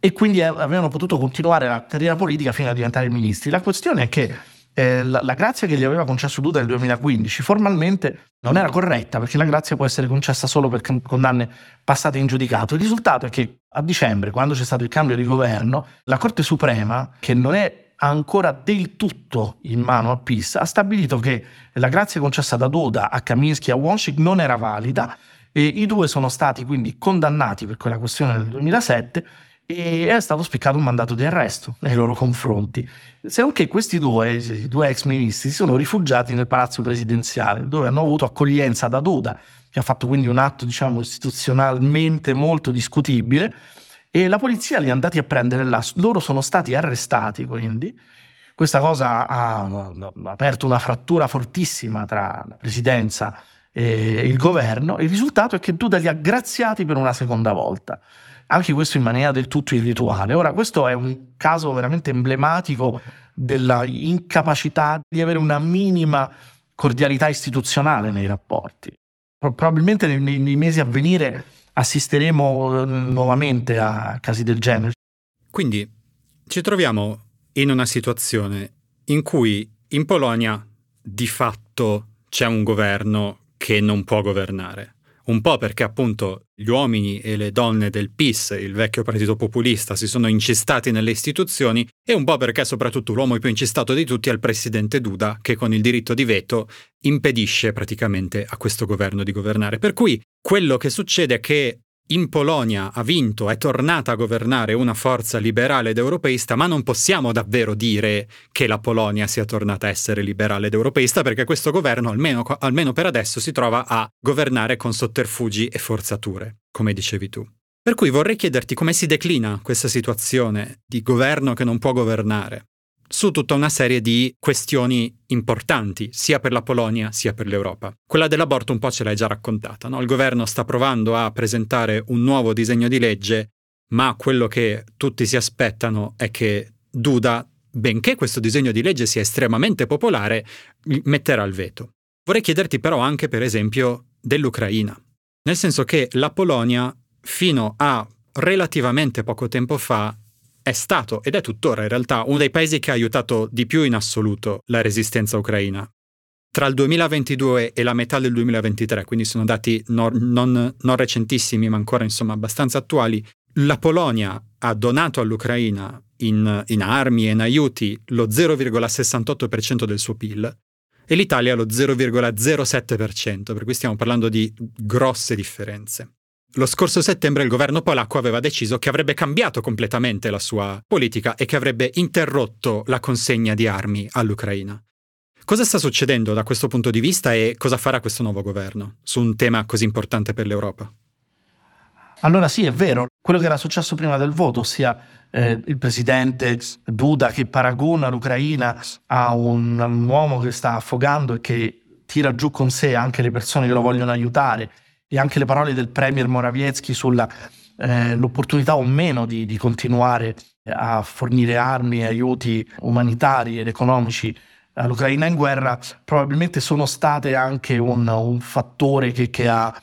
e quindi avevano potuto continuare la carriera politica fino a diventare ministri. La questione è che la grazia che gli aveva concesso Duda nel 2015 formalmente non era corretta, perché la grazia può essere concessa solo per condanne passate in giudicato. Il risultato è che a dicembre, quando c'è stato il cambio di governo, la Corte Suprema, che non è ancora del tutto in mano a PiS, ha stabilito che la grazia concessa da Duda a Kamiński e a Wąsik non era valida e i due sono stati quindi condannati per quella questione del 2007 e è stato spiccato un mandato di arresto nei loro confronti. Se non che questi due ex ministri si sono rifugiati nel palazzo presidenziale, dove hanno avuto accoglienza da Duda, che ha fatto quindi un atto istituzionalmente molto discutibile, e la polizia li è andati a prendere là. Loro sono stati arrestati, quindi questa cosa ha aperto una frattura fortissima tra la presidenza e il governo. Il risultato è che Duda li ha graziati per una seconda volta, anche questo in maniera del tutto irrituale. Ora, questo è un caso veramente emblematico della incapacità di avere una minima cordialità istituzionale nei rapporti. Probabilmente nei mesi a venire assisteremo nuovamente a casi del genere. Quindi ci troviamo in una situazione in cui in Polonia di fatto c'è un governo che non può governare. Un po' perché appunto gli uomini e le donne del PiS, il vecchio partito populista, si sono incistati nelle istituzioni e un po' perché soprattutto l'uomo più incistato di tutti è il presidente Duda, che con il diritto di veto impedisce praticamente a questo governo di governare. Per cui quello che succede è che in Polonia ha vinto, è tornata a governare una forza liberale ed europeista, ma non possiamo davvero dire che la Polonia sia tornata a essere liberale ed europeista, perché questo governo, almeno per adesso, si trova a governare con sotterfugi e forzature, come dicevi tu. Per cui vorrei chiederti come si declina questa situazione di governo che non può governare su tutta una serie di questioni importanti, sia per la Polonia sia per l'Europa. Quella dell'aborto un po' ce l'hai già raccontata, no? Il governo sta provando a presentare un nuovo disegno di legge, ma quello che tutti si aspettano è che Duda, benché questo disegno di legge sia estremamente popolare, metterà il veto. Vorrei chiederti però anche, per esempio, dell'Ucraina, nel senso che la Polonia fino a relativamente poco tempo fa è stato, ed è tuttora in realtà, uno dei paesi che ha aiutato di più in assoluto la resistenza ucraina. Tra il 2022 e la metà del 2023, quindi sono dati non recentissimi ma ancora insomma abbastanza attuali, la Polonia ha donato all'Ucraina in armi e in aiuti lo 0,68% del suo PIL e l'Italia lo 0,07%, per cui stiamo parlando di grosse differenze. Lo scorso settembre il governo polacco aveva deciso che avrebbe cambiato completamente la sua politica e che avrebbe interrotto la consegna di armi all'Ucraina. Cosa sta succedendo da questo punto di vista e cosa farà questo nuovo governo su un tema così importante per l'Europa? Allora sì, è vero. Quello che era successo prima del voto, ossia il presidente Duda che paragona l'Ucraina a un uomo che sta affogando e che tira giù con sé anche le persone che lo vogliono aiutare, e anche le parole del premier Morawiecki sulla l'opportunità o meno di continuare a fornire armi e aiuti umanitari ed economici all'Ucraina in guerra, probabilmente sono state anche un fattore che ha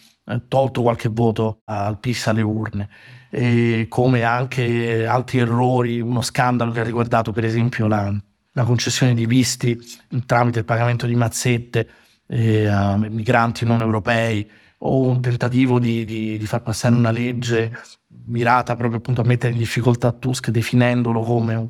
tolto qualche voto al PiS alle urne, e come anche altri errori, uno scandalo che ha riguardato per esempio la concessione di visti tramite il pagamento di mazzette a migranti non europei, o un tentativo di far passare una legge mirata proprio appunto a mettere in difficoltà Tusk, definendolo come un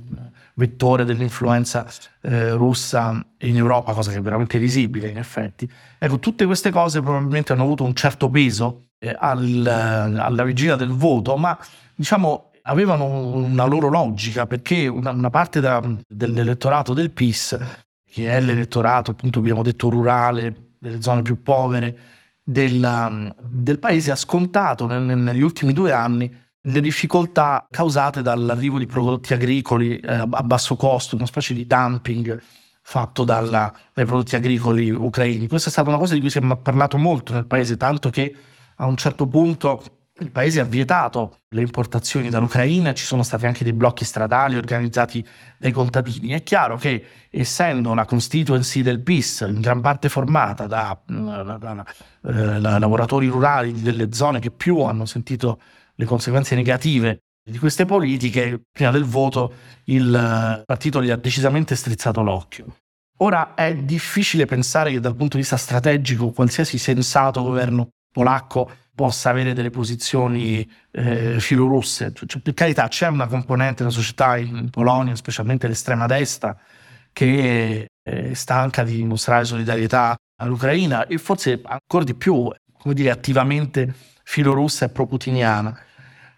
vettore dell'influenza russa in Europa, cosa che è veramente risibile in effetti. Ecco, tutte queste cose probabilmente hanno avuto un certo peso alla vigilia del voto, ma diciamo avevano una loro logica, perché una parte dell'elettorato del PiS, che è l'elettorato appunto abbiamo detto rurale, delle zone più povere del paese, ha scontato negli ultimi 2 anni le difficoltà causate dall'arrivo di prodotti agricoli a basso costo, una specie di dumping fatto dai prodotti agricoli ucraini. Questa è stata una cosa di cui si è parlato molto nel paese, tanto che a un certo punto il paese ha vietato le importazioni dall'Ucraina, ci sono stati anche dei blocchi stradali organizzati dai contadini. È chiaro che, essendo una constituency del PiS in gran parte formata da lavoratori rurali delle zone che più hanno sentito le conseguenze negative di queste politiche, prima del voto il partito gli ha decisamente strizzato l'occhio. Ora è difficile pensare che dal punto di vista strategico qualsiasi sensato governo polacco possa avere delle posizioni filorusse. Cioè, per carità, c'è una componente della società in Polonia, specialmente l'estrema destra, che è stanca di mostrare solidarietà all'Ucraina e forse ancora di più, come dire, attivamente filorussa e proputiniana.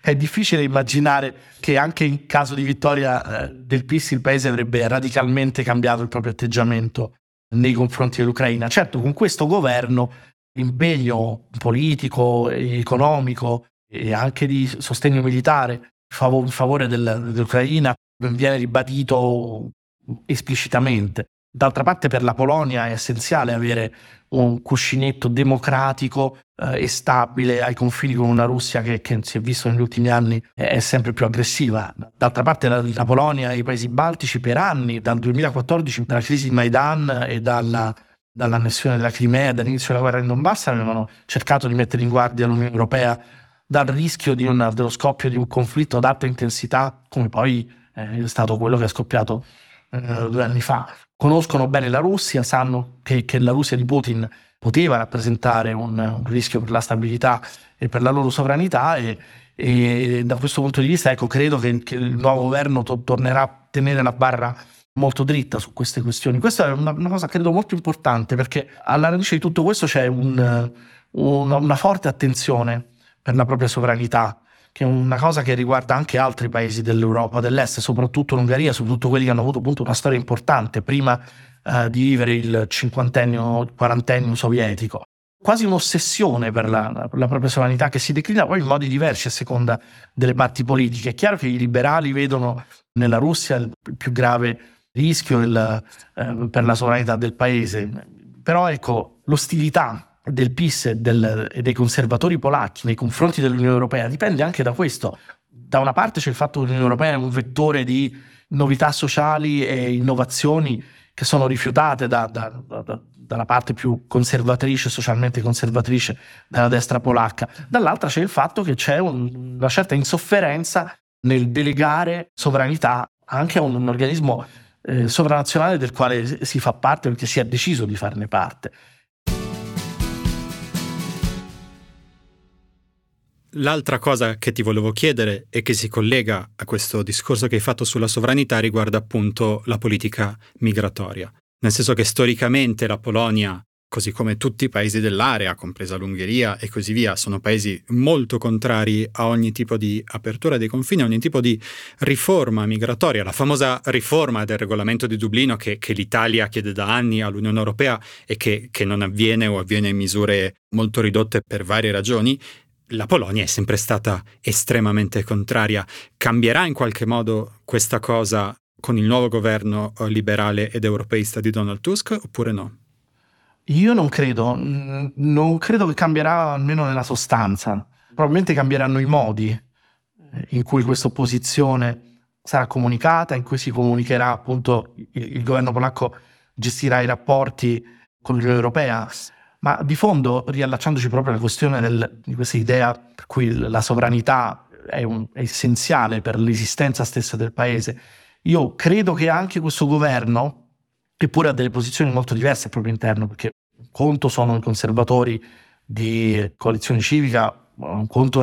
È difficile immaginare che anche in caso di vittoria del PiS il paese avrebbe radicalmente cambiato il proprio atteggiamento nei confronti dell'Ucraina. Certo, con questo governo l'impegno politico, economico e anche di sostegno militare in favore dell'Ucraina viene ribadito esplicitamente. D'altra parte per la Polonia è essenziale avere un cuscinetto democratico e stabile ai confini con una Russia che si è visto negli ultimi anni è sempre più aggressiva. D'altra parte la Polonia e i paesi baltici per anni, dal 2014, dalla crisi di Maidan e dall'annessione della Crimea, dall'inizio della guerra in Donbass, avevano cercato di mettere in guardia l'Unione Europea dal rischio dello scoppio di un conflitto ad alta intensità, come poi è stato quello che è scoppiato 2 anni fa. Conoscono bene la Russia, sanno che la Russia di Putin poteva rappresentare un rischio per la stabilità e per la loro sovranità, e da questo punto di vista ecco, credo che il nuovo governo tornerà a tenere la barra molto dritta su queste questioni. Questa è una cosa credo molto importante, perché alla radice di tutto questo c'è una forte attenzione per la propria sovranità, che è una cosa che riguarda anche altri paesi dell'Europa dell'Est, soprattutto l'Ungheria, soprattutto quelli che hanno avuto appunto una storia importante prima di vivere il 50ennio, 40ennio sovietico. Quasi un'ossessione per la propria sovranità, che si declina poi in modi diversi a seconda delle parti politiche. È chiaro che i liberali vedono nella Russia il più grave rischio per la sovranità del paese, però ecco, l'ostilità del PiS e dei conservatori polacchi nei confronti dell'Unione Europea dipende anche da questo. Da una parte c'è il fatto che l'Unione Europea è un vettore di novità sociali e innovazioni che sono rifiutate dalla parte più conservatrice, socialmente conservatrice, della destra polacca. Dall'altra c'è il fatto che c'è una certa insofferenza nel delegare sovranità anche a un organismo sovranazionale del quale si fa parte, perché si è deciso di farne parte. L'altra cosa che ti volevo chiedere e che si collega a questo discorso che hai fatto sulla sovranità riguarda appunto la politica migratoria. Nel senso che storicamente la Polonia, così come tutti i paesi dell'area, compresa l'Ungheria e così via, sono paesi molto contrari a ogni tipo di apertura dei confini, a ogni tipo di riforma migratoria. La famosa riforma del regolamento di Dublino che l'Italia chiede da anni all'Unione Europea e che non avviene o avviene in misure molto ridotte per varie ragioni. La Polonia è sempre stata estremamente contraria. Cambierà in qualche modo questa cosa con il nuovo governo liberale ed europeista di Donald Tusk oppure no? Io non credo che cambierà, almeno nella sostanza. Probabilmente cambieranno i modi in cui questa opposizione sarà comunicata, in cui si comunicherà appunto, il governo polacco gestirà i rapporti con l'Unione Europea. Ma di fondo, riallacciandoci proprio alla questione di questa idea per cui la sovranità è essenziale per l'esistenza stessa del paese, io credo che anche questo governo, che pure ha delle posizioni molto diverse al proprio interno, perché un conto sono i conservatori di coalizione civica, un conto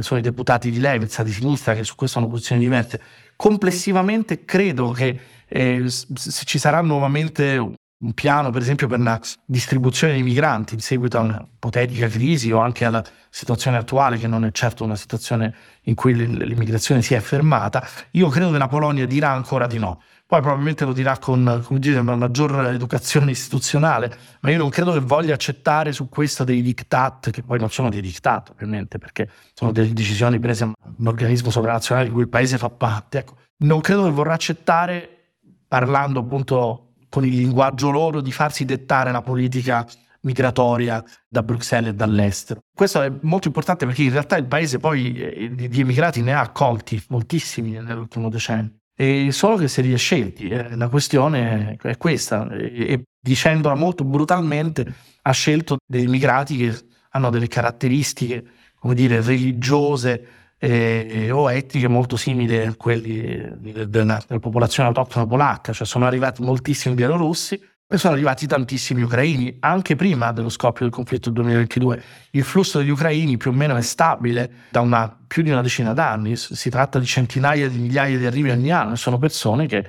sono i deputati di Levitsa, di sinistra, che su questo hanno posizioni diverse. Complessivamente credo che se ci sarà nuovamente un piano, per esempio, per la distribuzione dei migranti in seguito a un'ipotetica crisi o anche alla situazione attuale, che non è certo una situazione in cui l'immigrazione si è fermata, io credo che la Polonia dirà ancora di no. Poi probabilmente lo dirà con, come dire, una maggior educazione istituzionale, ma io non credo che voglia accettare su questo dei diktat, che poi non sono dei diktat ovviamente, perché sono delle decisioni prese da un organismo sovranazionale di cui il paese fa parte. Ecco, non credo che vorrà accettare, parlando appunto con il linguaggio loro, di farsi dettare la politica migratoria da Bruxelles e dall'estero. Questo è molto importante, perché in realtà il paese poi di emigrati ne ha accolti moltissimi nell'ultimo decennio. E solo che se li è scelti, la questione è questa, e dicendola molto brutalmente ha scelto dei migrati che hanno delle caratteristiche, come dire, religiose o etniche molto simili a quelle della popolazione autoctona polacca, cioè sono arrivati moltissimi bielorussi e sono arrivati tantissimi ucraini anche prima dello scoppio del conflitto del 2022. Il flusso degli ucraini più o meno è stabile da più di una decina d'anni, si tratta di centinaia di migliaia di arrivi ogni anno, sono persone che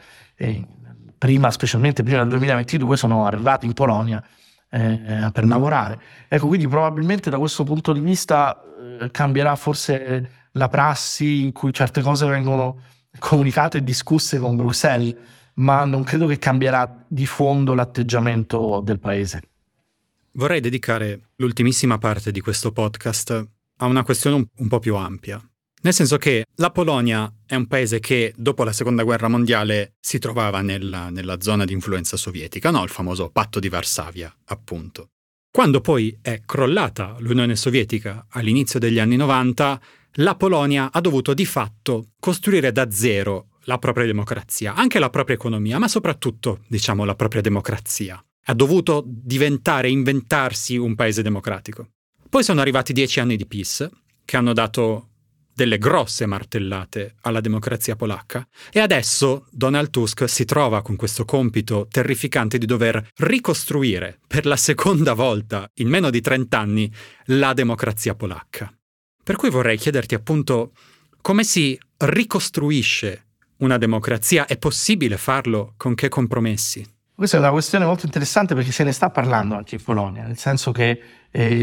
specialmente prima del 2022 sono arrivate in Polonia per lavorare. Ecco, quindi probabilmente da questo punto di vista cambierà forse la prassi in cui certe cose vengono comunicate e discusse con Bruxelles, ma non credo che cambierà di fondo l'atteggiamento del paese. Vorrei dedicare l'ultimissima parte di questo podcast a una questione un po' più ampia, nel senso che la Polonia è un paese che dopo la Seconda Guerra Mondiale si trovava nella zona di influenza sovietica, no? Il famoso Patto di Varsavia, appunto. Quando poi è crollata l'Unione Sovietica all'inizio degli anni 90, la Polonia ha dovuto di fatto costruire da zero la propria democrazia, anche la propria economia, ma soprattutto, diciamo, la propria democrazia. Ha dovuto inventarsi un paese democratico. Poi sono arrivati 10 anni di PiS, che hanno dato delle grosse martellate alla democrazia polacca, e adesso Donald Tusk si trova con questo compito terrificante di dover ricostruire per la seconda volta in meno di 30 anni la democrazia polacca. Per cui vorrei chiederti appunto come si ricostruisce una democrazia, è possibile farlo, con che compromessi? Questa è una questione molto interessante, perché se ne sta parlando anche in Polonia, nel senso che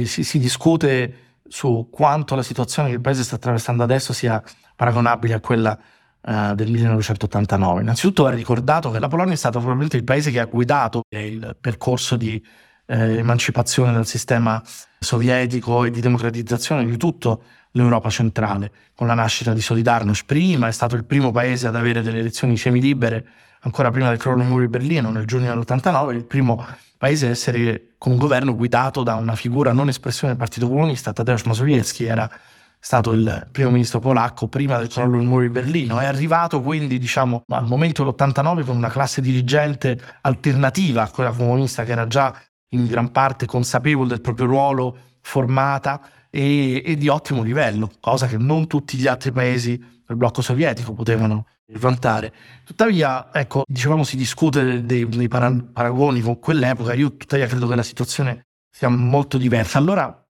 si discute su quanto la situazione che il paese sta attraversando adesso sia paragonabile a quella del 1989. Innanzitutto va ricordato che la Polonia è stato probabilmente il paese che ha guidato il percorso di emancipazione dal sistema sovietico e di democratizzazione di tutta l'Europa centrale, con la nascita di Solidarność prima, è stato il primo paese ad avere delle elezioni semilibere ancora prima del crollo dei muri di Berlino nel giugno dell'89, il primo paese a essere con un governo guidato da una figura non espressione del Partito Comunista, Tadeusz Mazowiecki, era stato il primo ministro polacco prima del crollo del muro di Berlino. È arrivato quindi, diciamo, al momento dell'89 con una classe dirigente alternativa a quella comunista, che era già in gran parte consapevole del proprio ruolo, formata e di ottimo livello, cosa che non tutti gli altri paesi del blocco sovietico potevano vantare. Tuttavia, ecco, dicevamo, si discute dei paragoni con quell'epoca, io tuttavia credo che la situazione sia molto diversa. Allora,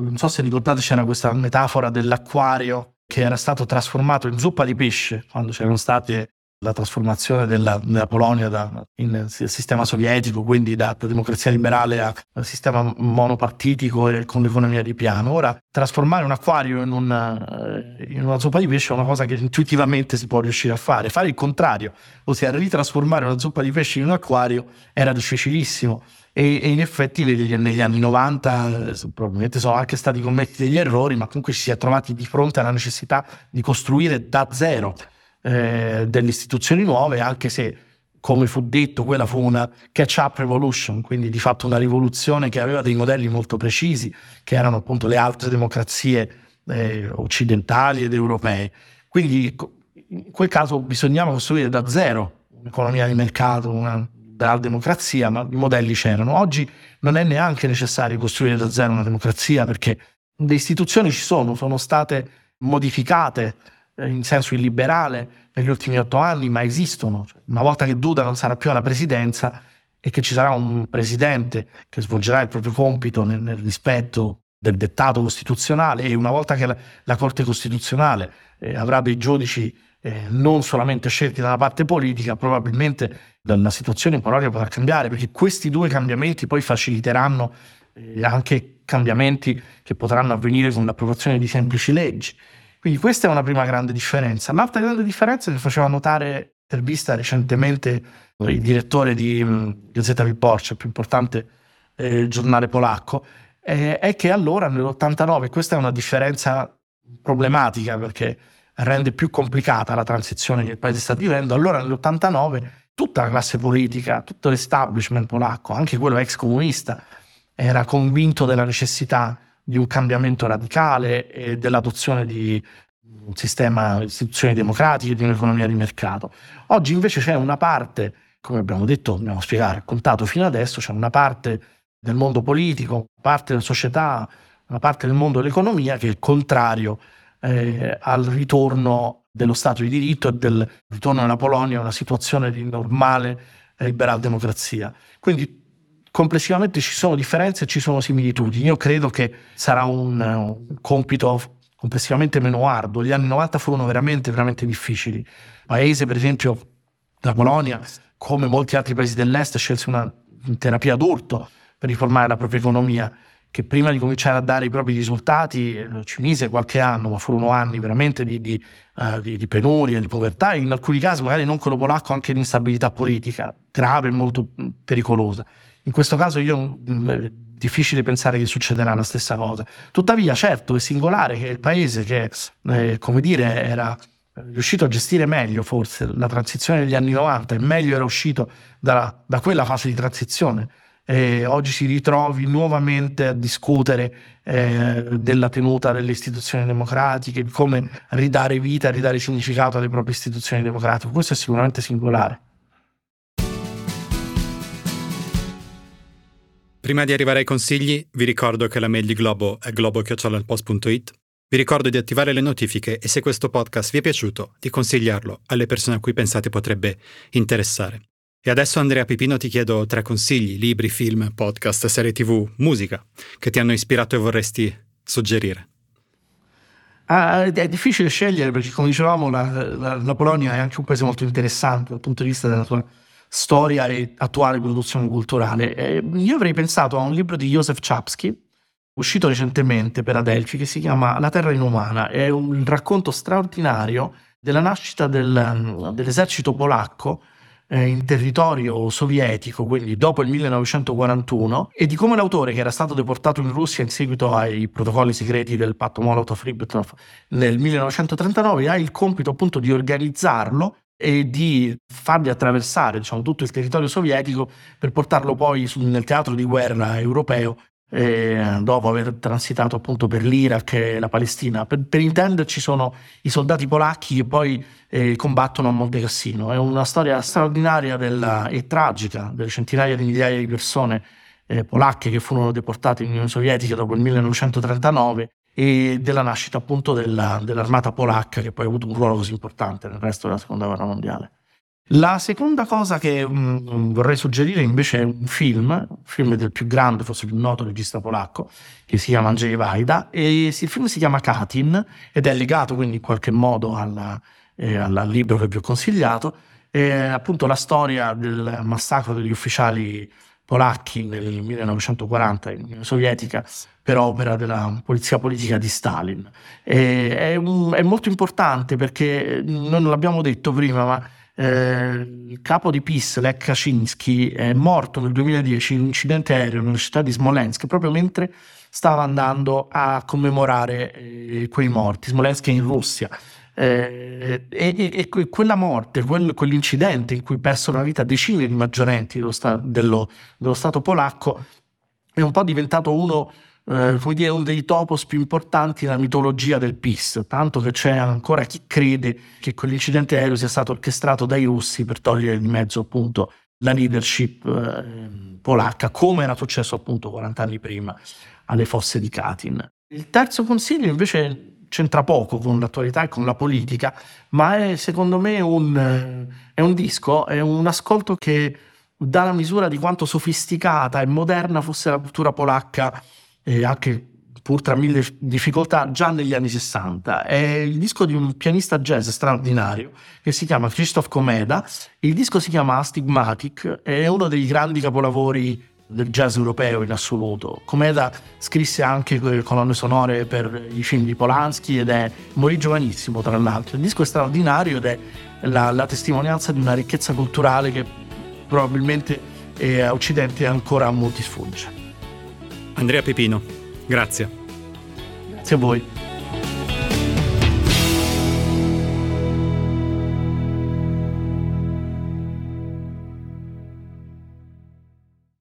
non so se ricordate, c'era questa metafora dell'acquario che era stato trasformato in zuppa di pesce quando c'erano state la trasformazione della Polonia in sistema sovietico, quindi da democrazia liberale a sistema monopartitico e con l'economia di piano. Ora, trasformare un acquario in una zuppa di pesce è una cosa che intuitivamente si può riuscire a fare. Fare il contrario, ossia ritrasformare una zuppa di pesce in un acquario, era difficilissimo. E in effetti negli anni 90 probabilmente sono anche stati commessi degli errori, ma comunque ci si è trovati di fronte alla necessità di costruire da zero delle istituzioni nuove, anche se, come fu detto, quella fu una catch-up revolution, quindi di fatto una rivoluzione che aveva dei modelli molto precisi, che erano appunto le altre democrazie occidentali ed europee. Quindi in quel caso bisognava costruire da zero un'economia di mercato, una dalla democrazia, ma i modelli c'erano. Oggi non è neanche necessario costruire da zero una democrazia, perché le istituzioni ci sono, sono state modificate in senso illiberale negli ultimi 8 anni, ma esistono. Una volta che Duda non sarà più alla presidenza e che ci sarà un presidente che svolgerà il proprio compito nel rispetto del dettato costituzionale, e una volta che la Corte Costituzionale avrà dei giudici non solamente scelti dalla parte politica, probabilmente la situazione in Polonia potrà cambiare, perché questi due cambiamenti poi faciliteranno anche cambiamenti che potranno avvenire con l'approvazione di semplici leggi. Quindi questa è una prima grande differenza. L'altra grande differenza che faceva notare intervista recentemente il direttore di Gazeta Wyborcza, il più importante giornale polacco, è che allora nell'89, questa è una differenza problematica perché rende più complicata la transizione che il paese sta vivendo, allora nell'89 tutta la classe politica, tutto l'establishment polacco, anche quello ex comunista, era convinto della necessità di un cambiamento radicale e dell'adozione di un sistema di istituzioni democratiche, di un'economia di mercato. Oggi invece c'è una parte, come abbiamo detto, abbiamo spiegato, raccontato fino adesso, c'è una parte del mondo politico, una parte della società, una parte del mondo dell'economia che è il contrario al ritorno dello Stato di diritto e del ritorno nella Polonia a una situazione di normale liberal democrazia. Quindi complessivamente ci sono differenze e ci sono similitudini. Io credo che sarà un compito complessivamente meno arduo. Gli anni 90 furono veramente, veramente difficili. Il paese, per esempio, la Polonia, come molti altri paesi dell'est, scelse una terapia d'urto per riformare la propria economia, che prima di cominciare a dare i propri risultati ci mise qualche anno, ma furono anni veramente di penuria, di povertà, in alcuni casi magari non quello polacco, anche di instabilità politica grave e molto pericolosa. In questo caso è difficile pensare che succederà la stessa cosa. Tuttavia, certo, è singolare che il paese che, come dire, era riuscito a gestire meglio forse la transizione degli anni 90 e meglio era uscito da quella fase di transizione, e oggi si ritrovi nuovamente a discutere della tenuta delle istituzioni democratiche, di come ridare vita, ridare significato alle proprie istituzioni democratiche. Questo è sicuramente singolare. Prima di arrivare ai consigli, vi ricordo che la mail di Globo è globo@ilpost.it. Vi ricordo di attivare le notifiche e, se questo podcast vi è piaciuto, di consigliarlo alle persone a cui pensate potrebbe interessare. E adesso, Andrea Pipino, ti chiedo 3 consigli, libri, film, podcast, serie TV, musica, che ti hanno ispirato e vorresti suggerire. È difficile scegliere perché, come dicevamo, la Polonia è anche un paese molto interessante dal punto di vista della sua storia e attuale produzione culturale. Io avrei pensato a un libro di Józef Czapski, uscito recentemente per Adelphi, che si chiama La terra inumana. È un racconto straordinario della nascita dell'esercito polacco in territorio sovietico, quindi dopo il 1941, e di come l'autore, che era stato deportato in Russia in seguito ai protocolli segreti del patto Molotov-Ribbentrop nel 1939, ha il compito appunto di organizzarlo e di fargli attraversare, diciamo, tutto il territorio sovietico per portarlo poi nel teatro di guerra europeo, dopo aver transitato appunto per l'Iraq e la Palestina. Per intenderci, sono i soldati polacchi che poi combattono a Monte Cassino. È una storia straordinaria e tragica delle centinaia di migliaia di persone polacche che furono deportate in Unione Sovietica dopo il 1939 e della nascita appunto dell'armata polacca, che poi ha avuto un ruolo così importante nel resto della Seconda Guerra Mondiale. La seconda cosa che vorrei suggerire invece è un film del più grande, forse più noto regista polacco, che si chiama Andrzej Wajda, e il film si chiama Katyn ed è legato quindi in qualche modo al libro che vi ho consigliato. È appunto la storia del massacro degli ufficiali polacchi nel 1940 in Unione Sovietica per opera della polizia politica di Stalin. È molto importante perché, non l'abbiamo detto prima, ma il capo di PiS, Lech Kaczyński, è morto nel 2010 in un incidente aereo nella città di Smolensk, proprio mentre stava andando a commemorare quei morti. Smolensk è in Russia, e quella morte, quell'incidente in cui persero la vita decine di maggiorenti dello Stato polacco, è un po' diventato uno dei topos più importanti nella mitologia del PiS, tanto che c'è ancora chi crede che quell'incidente aereo sia stato orchestrato dai russi per togliere di mezzo appunto la leadership polacca, come era successo appunto 40 anni prima alle fosse di Katyn. Il terzo consiglio invece c'entra poco con l'attualità e con la politica, ma è secondo me un disco, è un ascolto che dà la misura di quanto sofisticata e moderna fosse la cultura polacca, anche pur tra mille difficoltà, già negli anni 60. È il disco di un pianista jazz straordinario che si chiama Krzysztof Komeda. Il disco si chiama Astigmatic, è uno dei grandi capolavori del jazz europeo in assoluto. Komeda scrisse anche colonne sonore per i film di Polanski ed morì giovanissimo, tra l'altro. Il disco è straordinario ed è la testimonianza di una ricchezza culturale che probabilmente a Occidente ancora molti sfugge. Andrea Pipino, grazie. Grazie a voi.